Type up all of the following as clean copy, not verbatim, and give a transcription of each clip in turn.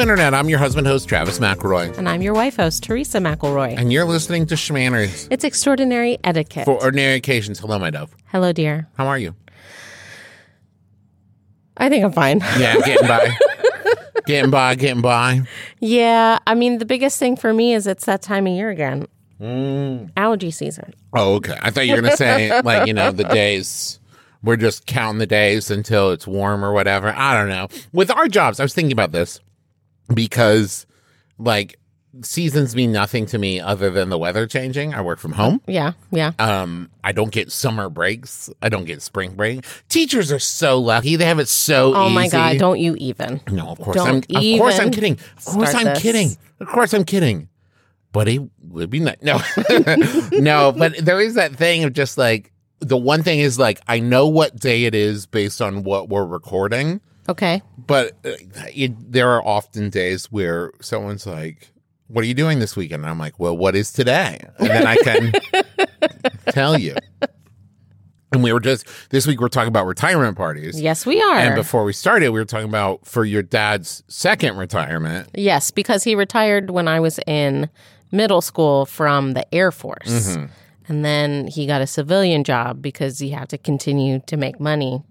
Internet. I'm your husband host, Travis McElroy. And I'm your wife host, Teresa McElroy. And you're listening to Schmanners. It's extraordinary etiquette. For ordinary occasions. Hello, my dove. Hello, dear. How are you? I think I'm fine. Yeah, getting by. getting by. Yeah, I mean, the biggest thing for me is it's that time of year again. Allergy season. Oh, okay. I thought you were going to say, like, you know, the days... We're just counting the days until it's warm or whatever. I don't know. With our jobs, I was thinking about this. Because, like, seasons mean nothing to me other than the weather changing. I work from home. Yeah. I don't get summer breaks. I don't get spring break. Teachers are so lucky. They have it so easy. Oh, my God. Don't you even. No, of course. Of course I'm kidding. Of course I'm kidding. But it would be nice. No. No, but there is that thing of just, like, the one thing is, like, I know what day it is based on what we're recording. Okay. But there are often days where someone's like, what are you doing this weekend? And I'm like, well, what is today? And then I can tell you. And we were just, this week we're talking about retirement parties. Yes, we are. And before we started, we were talking about for your dad's second retirement. Yes, because he retired when I was in middle school from the Air Force. Mm-hmm. And then he got a civilian job because he had to continue to make money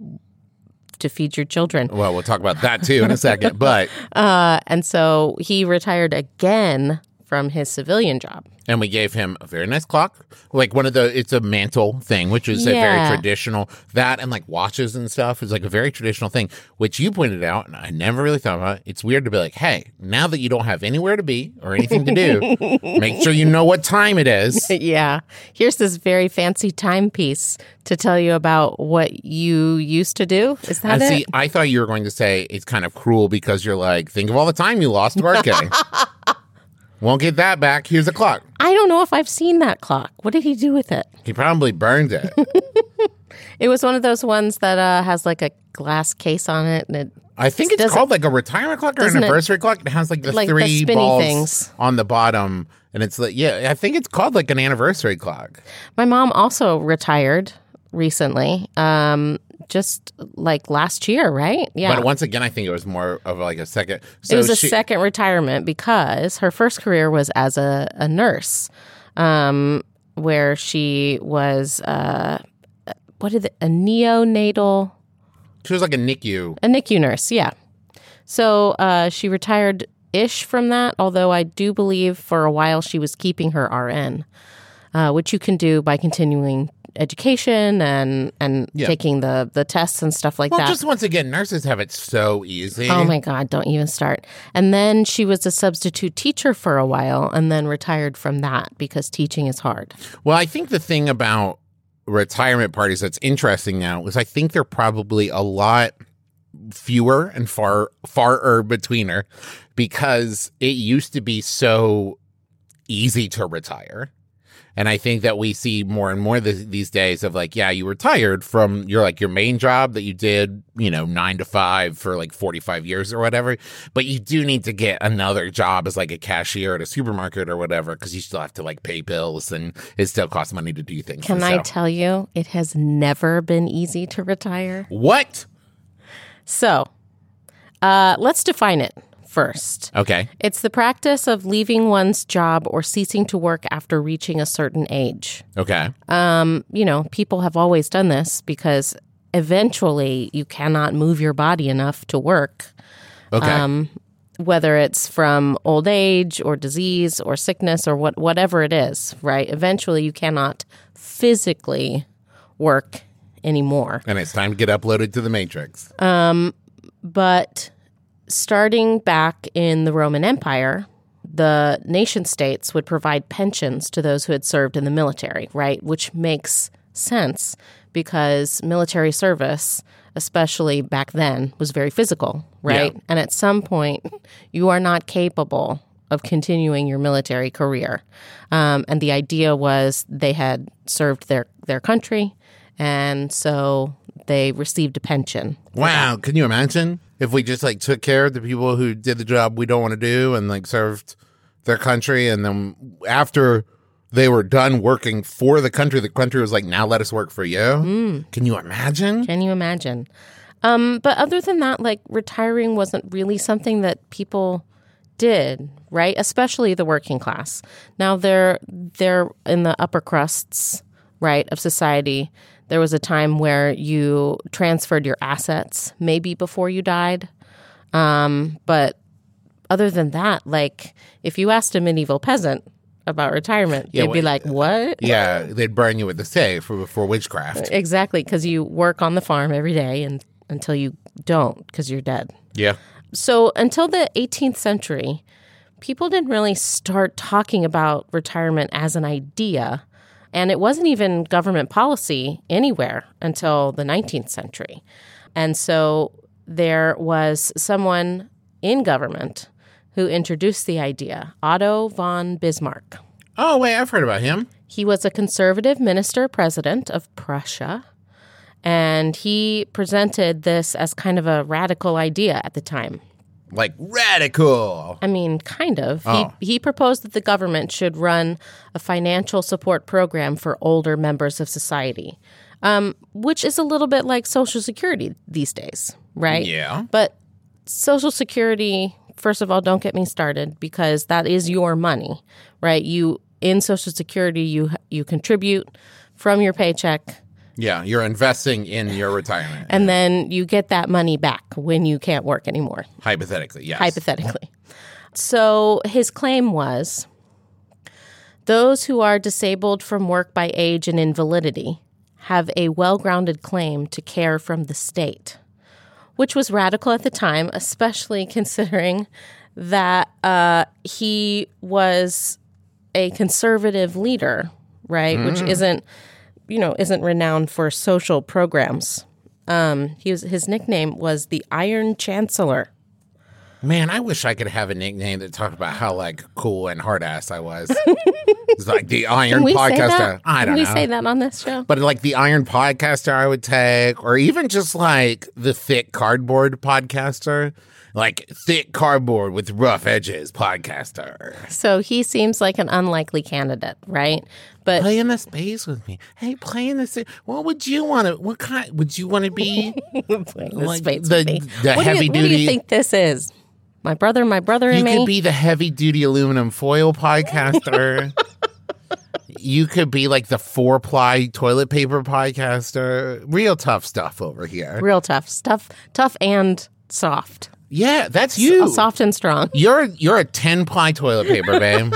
to feed your children. Well, we'll talk about that too in a second. But and so he retired again from his civilian job. And we gave him a very nice clock. Like one of the, it's a mantle thing, which is a very traditional, that and like watches and stuff is like a very traditional thing, which you pointed out, and I never really thought about it. It's weird to be like, hey, now that you don't have anywhere to be or anything to do, make sure you know what time it is. Yeah. Here's this very fancy timepiece to tell you about what you used to do. Is that it? See, I thought you were going to say it's kind of cruel because you're like, think of all the time you lost working. Won't get that back. Here's a clock. I don't know if I've seen that clock. What did he do with it? He probably burned it. It was one of those ones that has like a glass case on it. And it I think it's called like a retirement clock or an anniversary clock. It has like the three balls on the bottom. And it's like, yeah, I think it's called like an anniversary clock. My mom also retired recently. Just like last year, right? Yeah. But once again, I think it was more of like a second. So it was a second retirement because her first career was as a nurse, where she was a neonatal. She was like a NICU nurse, yeah. So she retired ish from that. Although I do believe for a while she was keeping her RN, which you can do by continuing education and taking the tests and stuff like that. Well, just once again, nurses have it so easy. Oh, my God. Don't even start. And then she was a substitute teacher for a while and then retired from that because teaching is hard. Well, I think the thing about retirement parties that's interesting now is I think they're probably a lot fewer and farer betweener because it used to be so easy to retire. And I think that we see more and more these days of like, yeah, you retired from your main job that you did, 9 to 5 for like 45 years or whatever. But you do need to get another job as like a cashier at a supermarket or whatever because you still have to like pay bills and it still costs money to do things. Can I tell you, it has never been easy to retire. What? So let's define it. First. Okay. It's the practice of leaving one's job or ceasing to work after reaching a certain age. Okay. People have always done this because eventually you cannot move your body enough to work. Okay. Whether it's from old age or disease or sickness or whatever it is, right? Eventually you cannot physically work anymore. And it's time to get uploaded to the Matrix. But... Starting back in the Roman Empire, the nation states would provide pensions to those who had served in the military, right? Which makes sense because military service, especially back then, was very physical, right? Yeah. And at some point, you are not capable of continuing your military career. And the idea was they had served their country, and so they received a pension. Wow. Can you imagine if we just, like, took care of the people who did the job we don't want to do and, like, served their country, and then after they were done working for the country was like, now let us work for you? Mm. Can you imagine? Can you imagine? But other than that, like, retiring wasn't really something that people did, right? Especially the working class. Now they're in the upper crusts, right, of society. There was a time where you transferred your assets, maybe before you died. But other than that, like, if you asked a medieval peasant about retirement, yeah, they'd be like, what? Yeah, they'd burn you at the stake for witchcraft. Exactly, because you work on the farm every day and until you don't, because you're dead. Yeah. So until the 18th century, people didn't really start talking about retirement as an idea, and it wasn't even government policy anywhere until the 19th century. And so there was someone in government who introduced the idea, Otto von Bismarck. Oh, wait, I've heard about him. He was a conservative minister-president of Prussia, and he presented this as kind of a radical idea at the time. Like, radical! I mean, kind of. Oh. He proposed that the government should run a financial support program for older members of society, which is a little bit like Social Security these days, right? Yeah. But Social Security, first of all, don't get me started, because that is your money, right? You, in Social Security, you contribute from your paycheck. Yeah, you're investing in your retirement. And then you get that money back when you can't work anymore. Hypothetically, yes. Hypothetically. So his claim was, those who are disabled from work by age and invalidity have a well-grounded claim to care from the state, which was radical at the time, especially considering that he was a conservative leader, right? Mm. Which isn't renowned for social programs. His nickname was the Iron Chancellor. Man, I wish I could have a nickname that talked about how, like, cool and hard-ass I was. It's like the Iron Podcaster. I don't know. Can we say that on this show? But, like, the Iron Podcaster I would take, or even just, like, the Thick Cardboard Podcaster. Like, Thick Cardboard with Rough Edges Podcaster. So he seems like an unlikely candidate, right? But play in the space with me. Hey, play in the space. What would you want to, what kind, would you want to be? Playing the like, space with me. The what heavy duty. What do you think this is? My brother and me? You could be the heavy duty aluminum foil podcaster. You could be like the 4-ply toilet paper podcaster. Real tough stuff over here. Real tough stuff. Tough and soft. Yeah, that's you. Soft and strong. You're a 10-ply toilet paper, babe.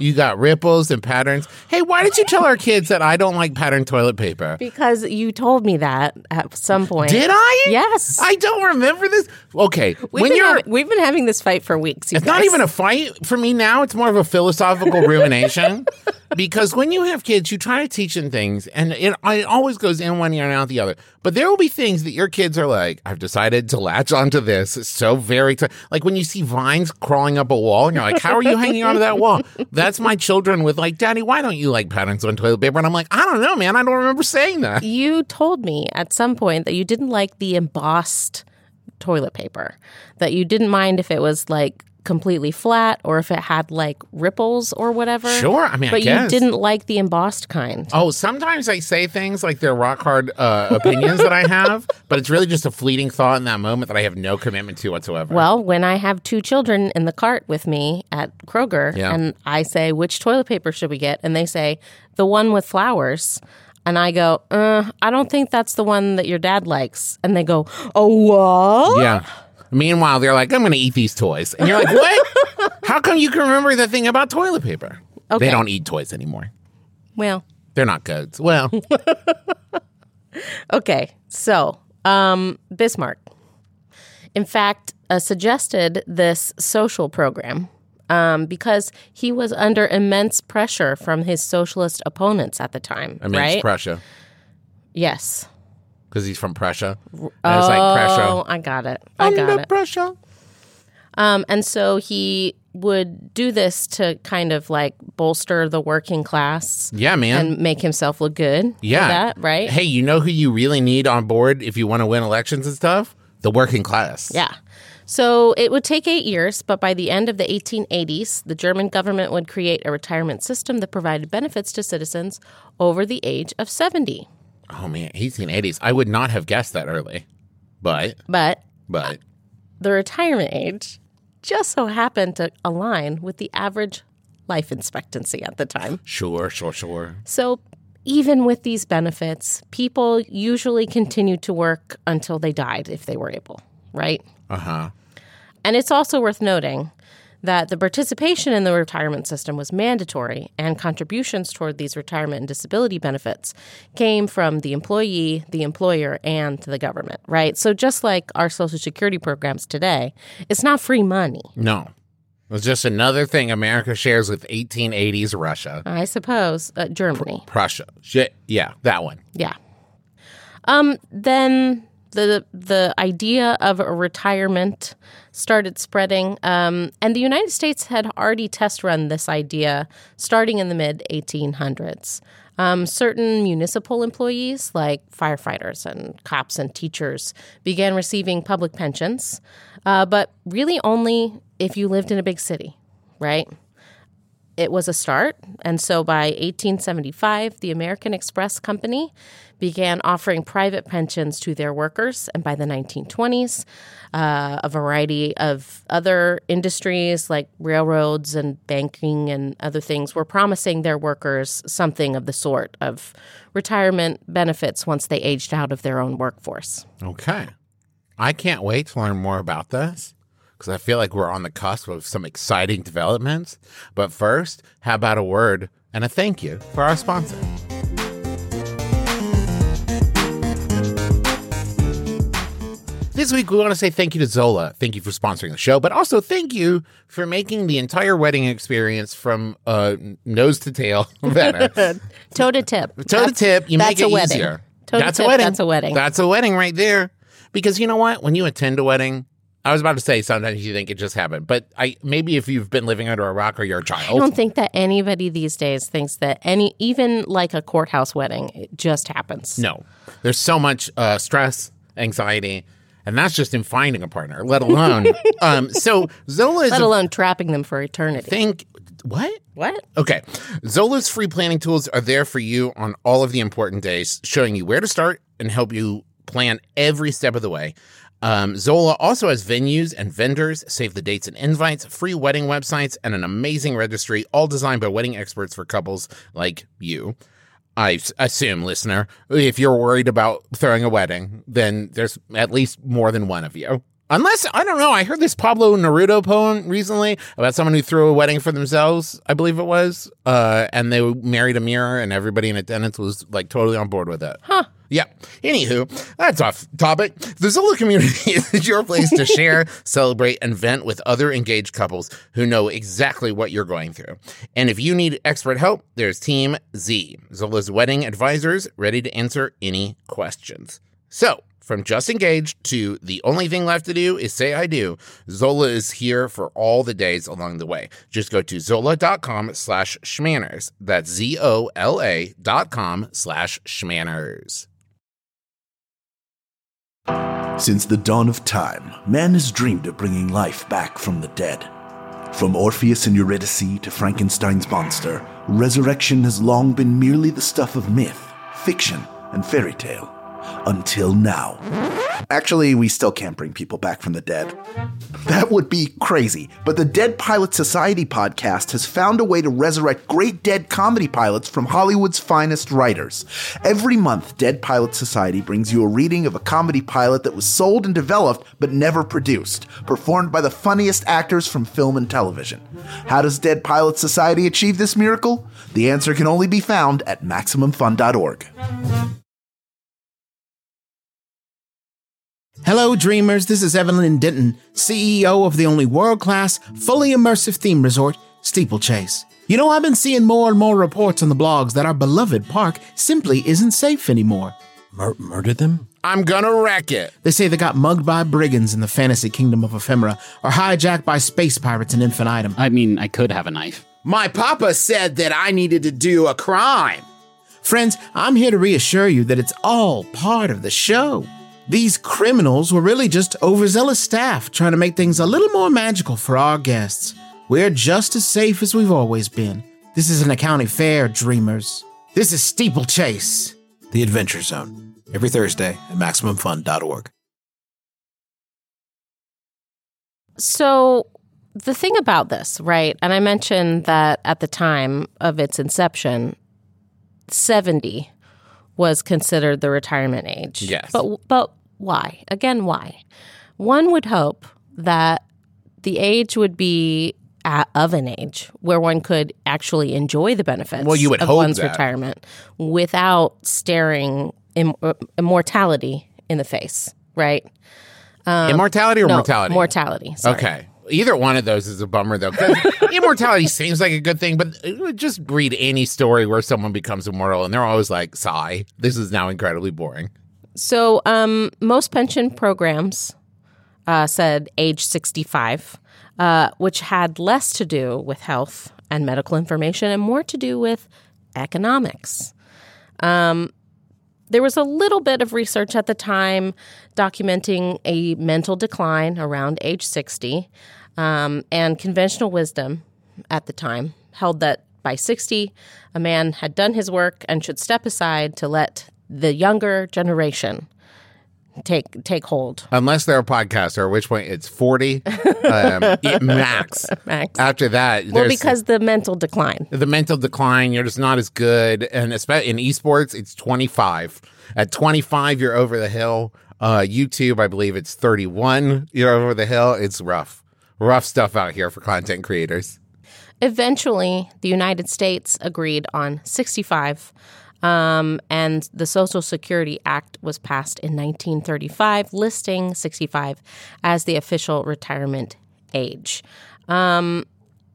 You got ripples and patterns. Hey, why did you tell our kids that I don't like patterned toilet paper? Because you told me that at some point. Did I? Yes. I don't remember this. Okay. We've been having this fight for weeks. It's not even a fight for me now. It's more of a philosophical ruination. Because when you have kids, you try to teach them things, and it always goes in one ear and out the other. But there will be things that your kids are like, I've decided to latch onto this. It's so very like when you see vines crawling up a wall, and you're like, how are you hanging onto that wall? That's my children with, like, Daddy, why don't you like patterns on toilet paper? And I'm like, I don't know, man. I don't remember saying that. You told me at some point that you didn't like the embossed toilet paper, that you didn't mind if it was, like, completely flat or if it had, like, ripples or whatever. Sure, I mean, but I guess. But you didn't like the embossed kind. Oh, sometimes I say things like they're rock-hard opinions that I have, but it's really just a fleeting thought in that moment that I have no commitment to whatsoever. Well, when I have 2 children in the cart with me at Kroger, yeah, and I say, which toilet paper should we get? And they say, the one with flowers. And I go, I don't think that's the one that your dad likes. And they go, oh, what? Yeah. Meanwhile, they're like, I'm going to eat these toys. And you're like, what? How come you can remember the thing about toilet paper? Okay. They don't eat toys anymore. Well. They're not goods. Well. Okay. So, Bismarck, in fact, suggested this social program because he was under immense pressure from his socialist opponents at the time. Immense pressure. Yes. Because he's from Prussia. And it's like pressure. Oh, I got it. Under pressure. And so he would do this to kind of like bolster the working class. Yeah, man. And make himself look good. Yeah. For that, right? Hey, you know who you really need on board if you want to win elections and stuff? The working class. Yeah. So it would take 8 years, but by the end of the 1880s, the German government would create a retirement system that provided benefits to citizens over the age of 70. Oh, man, 1880s. I would not have guessed that early, But the retirement age just so happened to align with the average life expectancy at the time. Sure. So even with these benefits, people usually continued to work until they died if they were able, right? Uh-huh. And it's also worth noting that the participation in the retirement system was mandatory, and contributions toward these retirement and disability benefits came from the employee, the employer, and the government, right? So just like our Social Security programs today, it's not free money. No. It's just another thing America shares with 1880s Russia. I suppose. Germany. Prussia. Shit. Yeah, that one. Yeah. Then the idea of a retirement started spreading, and the United States had already test run this idea starting in the mid-1800s. Certain municipal employees, like firefighters and cops and teachers, began receiving public pensions, but really only if you lived in a big city, right? It was a start, and so by 1875, the American Express Company began offering private pensions to their workers, and by the 1920s, a variety of other industries like railroads and banking and other things were promising their workers something of the sort of retirement benefits once they aged out of their own workforce. Okay. I can't wait to learn more about this, because I feel like we're on the cusp of some exciting developments. But first, how about a word and a thank you for our sponsor? This week, we want to say thank you to Zola. Thank you for sponsoring the show, but also thank you for making the entire wedding experience from nose to tail better. Toe to tip. Toe to tip. You make it easier. That's a wedding. That's a wedding. That's a wedding right there. Because you know what? When you attend a wedding, I was about to say sometimes you think it just happened, but maybe if you've been living under a rock or you're a child. I don't think that anybody these days thinks that even like a courthouse wedding, it just happens. No. There's so much stress, anxiety, and that's just in finding a partner, let alone. So Zola is... Let alone trapping them for eternity. What? Okay. Zola's free planning tools are there for you on all of the important days, showing you where to start and help you plan every step of the way. Zola also has venues and vendors, save the dates and invites, free wedding websites, and an amazing registry, all designed by wedding experts for couples like you. I assume, listener, if you're worried about throwing a wedding, then there's at least more than one of you. Unless, I don't know, I heard this Pablo Neruda poem recently about someone who threw a wedding for themselves, I believe it was, and they married a mirror, and everybody in attendance was like totally on board with it. Huh. Yeah. Anywho, that's off topic. The Zola community is your place to share, celebrate, and vent with other engaged couples who know exactly what you're going through. And if you need expert help, there's Team Z, Zola's wedding advisors, ready to answer any questions. So, from just engaged to the only thing left to do is say I do, Zola is here for all the days along the way. Just go to zola.com/schmanners. That's ZOLA.com/schmanners. Since the dawn of time, man has dreamed of bringing life back from the dead. From Orpheus and Eurydice to Frankenstein's monster, resurrection has long been merely the stuff of myth, fiction, and fairy tale. Until now. Actually, we still can't bring people back from the dead. That would be crazy, but the Dead Pilot Society podcast has found a way to resurrect great dead comedy pilots from Hollywood's finest writers. Every month, Dead Pilot Society brings you a reading of a comedy pilot that was sold and developed but never produced, performed by the funniest actors from film and television. How does Dead Pilot Society achieve this miracle? The answer can only be found at MaximumFun.org. Hello, dreamers. This is Evelyn Denton, CEO of the only world-class, fully immersive theme resort, Steeplechase. You know, I've been seeing more and more reports on the blogs that our beloved park simply isn't safe anymore. Murder them? I'm gonna wreck it. They say they got mugged by brigands in the fantasy kingdom of Ephemera, or hijacked by space pirates in Infinitum. I mean, I could have a knife. My papa said that I needed to do a crime. Friends, I'm here to reassure you that it's all part of the show. These criminals were really just overzealous staff trying to make things a little more magical for our guests. We're just as safe as we've always been. This isn't a county fair, dreamers. This is Steeplechase. The Adventure Zone. Every Thursday at MaximumFun.org. So the thing about this, right, and I mentioned that at the time of its inception, 70 was considered the retirement age. Yes. But why? Again, why? One would hope that the age would be of an age where one could actually enjoy the benefits of one's retirement without staring immortality in the face, right? Mortality? Mortality. Sorry. Okay. Either one of those is a bummer, though. Immortality seems like a good thing, but just read any story where someone becomes immortal, and they're always like, sigh, this is now incredibly boring. So most pension programs said age 65, which had less to do with health and medical information and more to do with economics. There was a little bit of research at the time documenting a mental decline around age 60, and conventional wisdom at the time held that by 60, a man had done his work and should step aside to let the younger generation take hold. Unless they're a podcaster, at which point it's 40 max. After that, because the mental decline, you're just not as good. And especially in esports, it's 25. At 25, you're over the hill. YouTube, I believe it's 31. You're over the hill. It's rough. Rough stuff out here for content creators. Eventually, the United States agreed on 65. And the Social Security Act was passed in 1935, listing 65 as the official retirement age,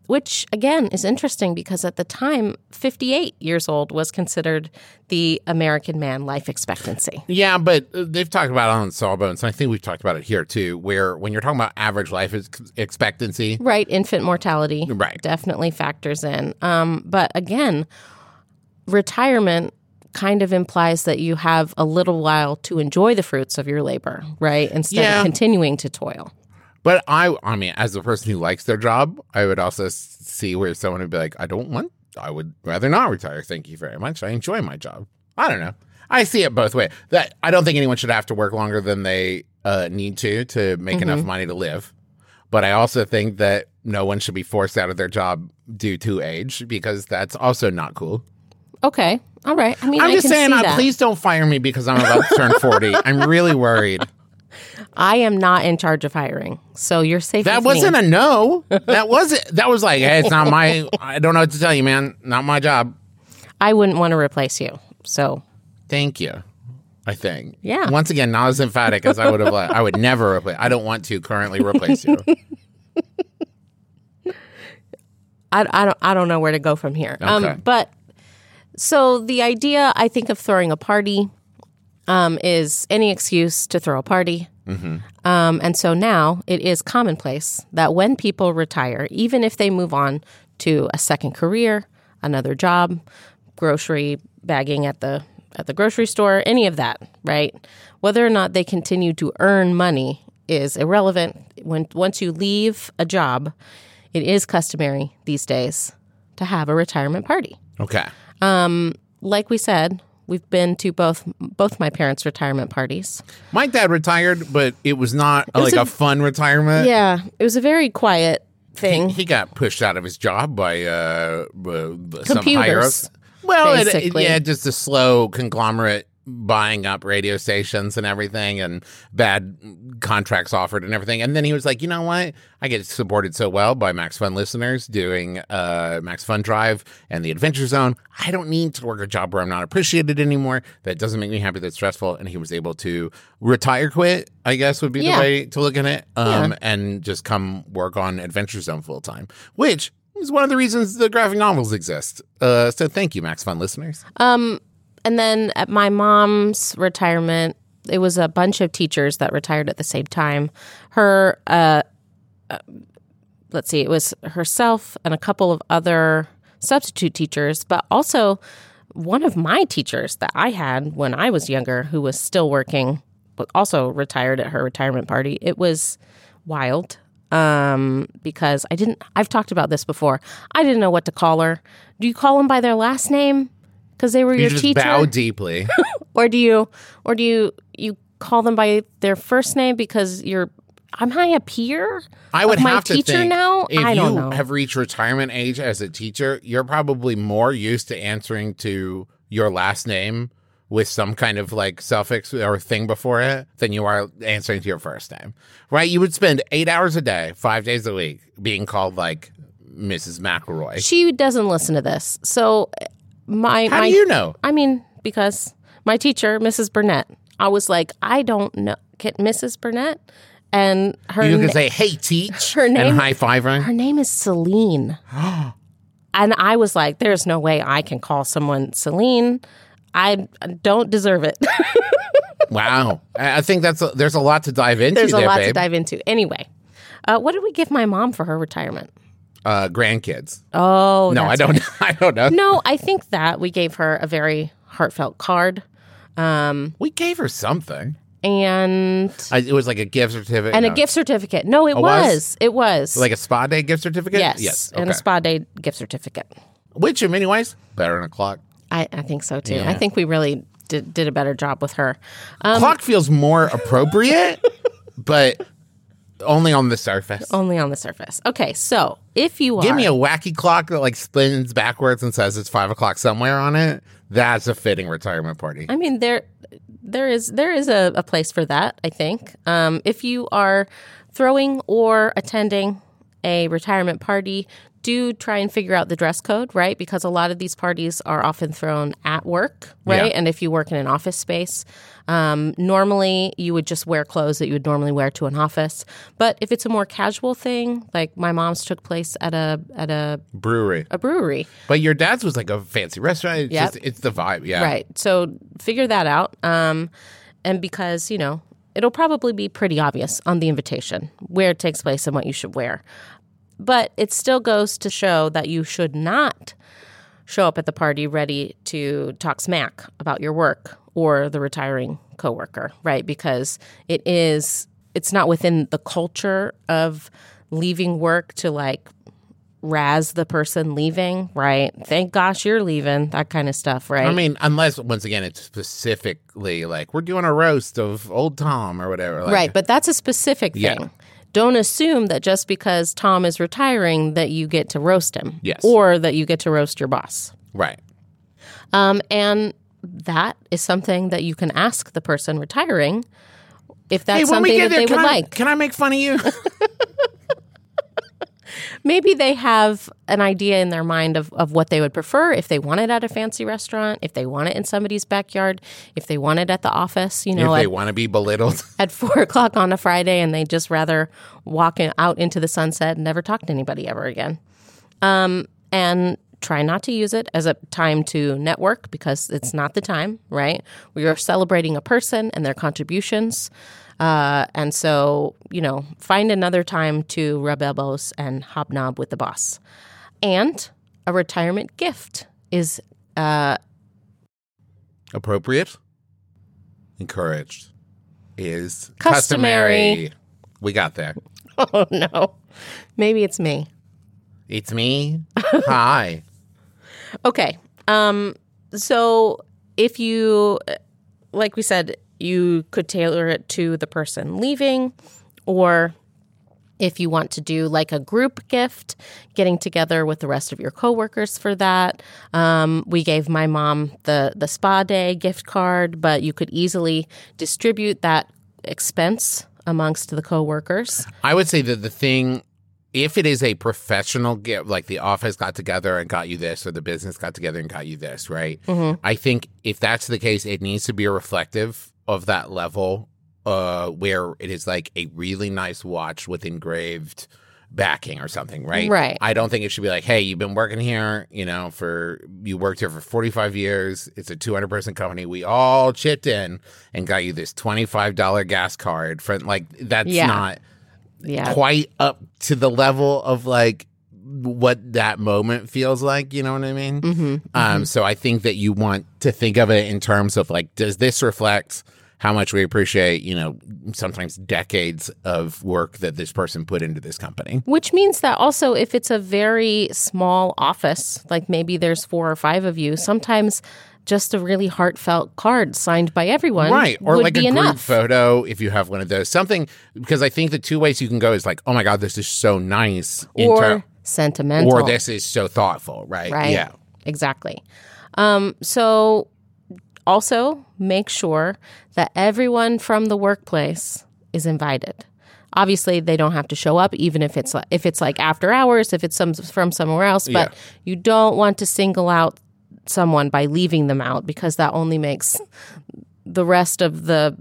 which, again, is interesting because at the time, 58 years old was considered the American man life expectancy. Yeah, but they've talked about it on Sawbones, and I think we've talked about it here, too, where when you're talking about average life expectancy. Right, infant mortality definitely factors in. But, again, retirement kind of implies that you have a little while to enjoy the fruits of your labor, right? Instead of continuing to toil. But I mean, as a person who likes their job, I would also see where someone would be like, I would rather not retire. Thank you very much. I enjoy my job. I don't know. I see it both ways. That I don't think anyone should have to work longer than they need to make enough money to live. But I also think that no one should be forced out of their job due to age, because that's also not cool. Okay. All right. I mean, I'm just saying, please don't fire me because I'm about to turn 40. I'm really worried. I am not in charge of hiring, so you're safe. That wasn't a no. That was like, hey, it's not my. I don't know what to tell you, man. Not my job. I wouldn't want to replace you. So, thank you. I think. Yeah. Once again, not as emphatic as I would have. I would never replace. I don't want to currently replace you. I don't know where to go from here. Okay. But. So the idea, I think, of throwing a party is any excuse to throw a party. Mm-hmm. And so now it is commonplace that when people retire, even if they move on to a second career, another job, grocery bagging at the grocery store, any of that, right? Whether or not they continue to earn money is irrelevant. Once you leave a job, it is customary these days to have a retirement party. Okay. Like we said, we've been to both my parents' retirement parties. My dad retired, but it was not a fun retirement. Yeah, it was a very quiet thing. He got pushed out of his job by some higher-ups. Well, just a slow conglomerate buying up radio stations and everything, and bad contracts offered and everything. And then he was like, you know what? I get supported so well by Max Fun listeners doing Max Fun Drive and The Adventure Zone. I don't need to work a job where I'm not appreciated anymore. That doesn't make me happy. That's stressful. And he was able to retire quit, I guess would be the way to look at it, and just come work on Adventure Zone full time, which is one of the reasons the graphic novels exist. So thank you, Max Fun listeners. And then at my mom's retirement, it was a bunch of teachers that retired at the same time. Her, let's see, it was herself and a couple of other substitute teachers, but also one of my teachers that I had when I was younger, who was still working, but also retired at her retirement party. It was wild. Because I've talked about this before. I didn't know what to call her. Do you call them by their last name? Because they were your teacher? You just bow deeply. Or do you call them by their first name because you're, am I a peer? I would have to think. My teacher now? I don't know. If you have reached retirement age as a teacher, you're probably more used to answering to your last name with some kind of like suffix or thing before it than you are answering to your first name, right? You would spend 8 hours a day, 5 days a week being called like Mrs. McElroy. She doesn't listen to this. So how do you know? I mean, because my teacher, Mrs. Burnett, I was like, I don't know. Mrs. Burnett? And her You can say, hey, teach, her name, and high-five her. Her name is Celine. And I was like, there's no way I can call someone Celine. I don't deserve it. Wow. I think there's a lot to dive into there, babe. There's a lot to dive into. Anyway, what did we give my mom for her retirement? Grandkids. Oh, no, that's I don't know. No, I think that we gave her a very heartfelt card. We gave her something. And it was like a gift certificate. And a gift certificate. No, it was. Like a spa day gift certificate? Yes. Okay. And a spa day gift certificate. Which in many ways, better than a clock. I think so, too. Yeah. I think we really did a better job with her. Clock feels more appropriate, but only on the surface. Only on the surface. Okay, so if you Give me a wacky clock that, like, spins backwards and says it's 5 o'clock somewhere on it. That's a fitting retirement party. I mean, there is a place for that, I think. If you are throwing or attending a retirement party, do try and figure out the dress code, right? Because a lot of these parties are often thrown at work, right? Yeah. And if you work in an office space, normally you would just wear clothes that you would normally wear to an office. But if it's a more casual thing, like my mom's took place at a brewery. A brewery. But your dad's was like a fancy restaurant. It's just, it's the vibe, yeah. Right. So figure that out. And because, you know, it'll probably be pretty obvious on the invitation where it takes place and what you should wear. But it still goes to show that you should not show up at the party ready to talk smack about your work or the retiring coworker, right? Because it's not within the culture of leaving work to like razz the person leaving, right? Thank gosh you're leaving, that kind of stuff, right? I mean, unless, once again, it's specifically like we're doing a roast of old Tom or whatever. Like, right, but that's a specific thing. Yeah. Don't assume that just because Tom is retiring that you get to roast him. Yes. Or that you get to roast your boss. Right. And that is something that you can ask the person retiring if that's something that they would like. Can I make fun of you? Maybe they have an idea in their mind of what they would prefer, if they want it at a fancy restaurant, if they want it in somebody's backyard, if they want it at the office, you know. If they want to be belittled. At 4 o'clock on a Friday, and they just rather walk out into the sunset and never talk to anybody ever again. And try not to use it as a time to network, because it's not the time, right? We are celebrating a person and their contributions. And so, you know, find another time to rub elbows and hobnob with the boss. And a retirement gift is appropriate, encouraged, is customary. We got there. Oh, no. Maybe it's me. It's me. Hi. Okay. So if you, like we said, you could tailor it to the person leaving, or if you want to do like a group gift, getting together with the rest of your coworkers for that. We gave my mom the spa day gift card, but you could easily distribute that expense amongst the coworkers. I would say that the thing, if it is a professional gift, like the office got together and got you this, or the business got together and got you this, right? Mm-hmm. I think if that's the case, it needs to be reflective of that level, where it is like a really nice watch with engraved backing or something, right? Right. I don't think it should be like, hey, you've been working here, you know, you worked here for 45 years. It's a 200-person company. We all chipped in and got you this $25 gas card. That's not quite up to the level of, like, what that moment feels like, you know what I mean? Mm-hmm, mm-hmm. So I think that you want to think of it in terms of, like, does this reflect how much we appreciate, you know, sometimes decades of work that this person put into this company? Which means that also if it's a very small office, like maybe there's 4 or 5 of you, sometimes just a really heartfelt card signed by everyone. Right. Or like a group photo if you have one of those. Something, because I think the two ways you can go is like, oh my God, this is so nice. Or sentimental. Or this is so thoughtful, right? Right. Yeah. Exactly. So also make sure that everyone from the workplace is invited. Obviously, they don't have to show up, even if it's like after hours, if it's from somewhere else. But you don't want to single out someone by leaving them out, because that only makes the rest of the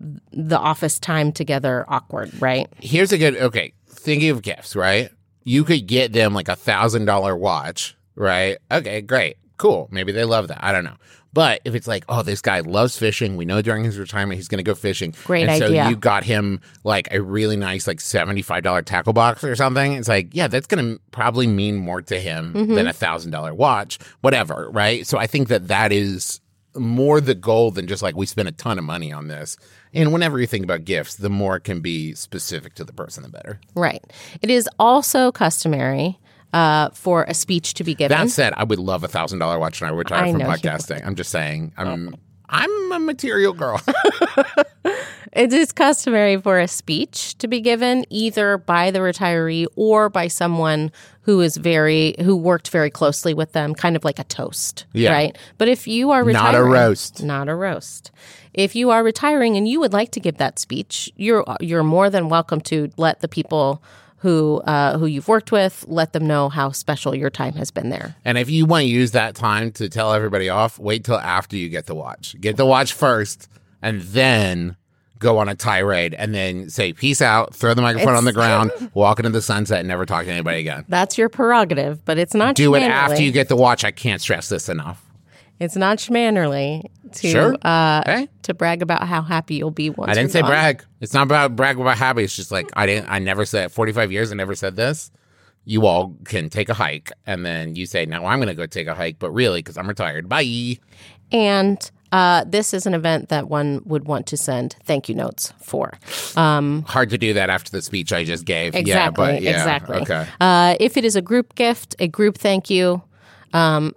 office time together awkward, right? Here's a good, okay, thinking of gifts, right? You could get them like $1,000 watch, right? Okay, great, cool. Maybe they love that. I don't know. But if it's like, oh, this guy loves fishing. We know during his retirement he's going to go fishing. Great idea. So you got him like a really nice like $75 tackle box or something. It's like, yeah, that's going to probably mean more to him than $1,000 watch, whatever, right? So I think that is more the goal than just like we spend a ton of money on this. And whenever you think about gifts, the more it can be specific to the person, the better. Right. It is also customary for a speech to be given. That said, I would love a $1,000 watch and I retire from podcasting. I'm just saying, I'm a material girl. It is customary for a speech to be given either by the retiree or by someone who worked very closely with them, kind of like a toast, right? But if you are retiring, not a roast. If you are retiring and you would like to give that speech, you're more than welcome to let the people who you've worked with, let them know how special your time has been there. And if you want to use that time to tell everybody off, wait till after you get the watch. Get the watch first and then go on a tirade and then say, peace out, throw the microphone on the ground, walk into the sunset and never talk to anybody again. That's your prerogative, but it's not Do it after you get the watch. I can't stress this enough. It's not schmannerly to brag about how happy you'll be once. I didn't say brag. It's not about brag about happy. It's just like I never said 45 years I never said this. You all can take a hike and then you say, now I'm going to go take a hike, but really because I'm retired. Bye. And this is an event that one would want to send thank you notes for. Hard to do that after the speech I just gave. Exactly. Yeah, but exactly. Okay. If it is a group gift, a group thank you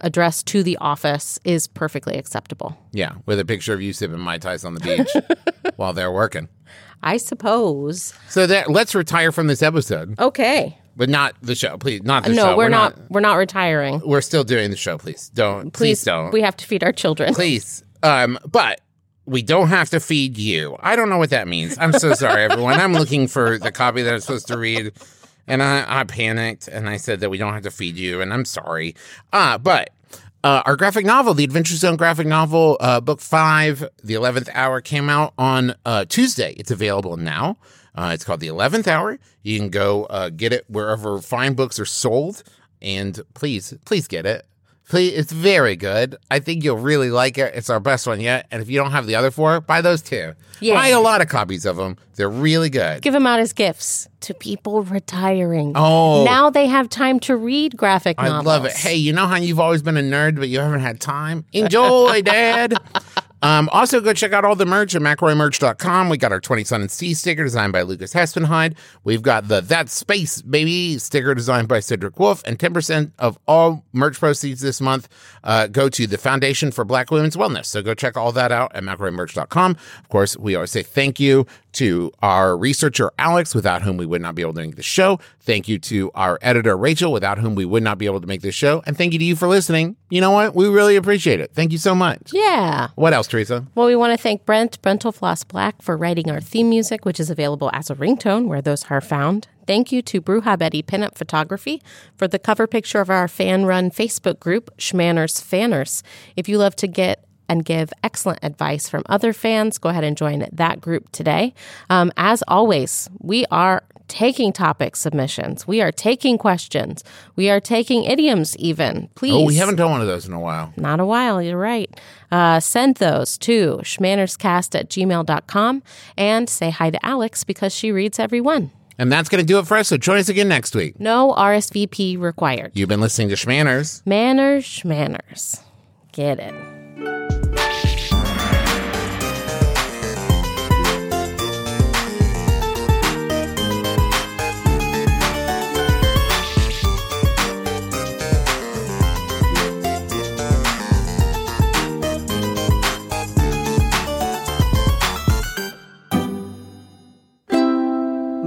addressed to the office is perfectly acceptable. Yeah, with a picture of you sipping Mai Tais on the beach while they're working. I suppose. So let's retire from this episode. Okay. But not the show, please. Not the show. No, we're not retiring. We're still doing the show, please. Please don't. We have to feed our children. Please. But we don't have to feed you. I don't know what that means. I'm so sorry, everyone. I'm looking for the copy that I'm supposed to read. And I panicked, and I said that we don't have to feed you, and I'm sorry. But our graphic novel, The Adventure Zone graphic novel, Book 5, The 11th Hour, came out on Tuesday. It's available now. It's called The 11th Hour. You can go get it wherever fine books are sold, and please, please get it. Please, it's very good. I think you'll really like it. It's our best one yet. And if you don't have the other 4, buy those too. Yeah. Buy a lot of copies of them. They're really good. Give them out as gifts to people retiring. Oh. Now they have time to read graphic novels. I love it. Hey, you know how you've always been a nerd, but you haven't had time? Enjoy, Dad. Also, go check out all the merch at McElroyMerch.com. We got our 20 Sun and Sea sticker designed by Lucas Hespenhide. We've got the That's Space, Baby sticker designed by Cedric Wolfe. And 10% of all merch proceeds this month go to the Foundation for Black Women's Wellness. So go check all that out at McElroyMerch.com. Of course, we always say thank you to our researcher, Alex, without whom we would not be able to make the show. Thank you to our editor, Rachel, without whom we would not be able to make this show. And thank you to you for listening. You know what? We really appreciate it. Thank you so much. Yeah. What else, Teresa? Well, we want to thank Brent Brentalfloss Black for writing our theme music, which is available as a ringtone where those are found. Thank you to Bruja Betty Pinup Photography for the cover picture of our fan-run Facebook group, Schmanners Fanners. If you love to get and give excellent advice from other fans, go ahead and join that group today. As always, we are taking topic submissions. We are taking questions. We are taking idioms even. Please. Oh, we haven't done one of those in a while. Not a while. You're right. Send those to schmannerscast@gmail.com and say hi to Alex because she reads every one. And that's going to do it for us, so join us again next week. No RSVP required. You've been listening to Schmanners. Manners, Schmanners. Get it.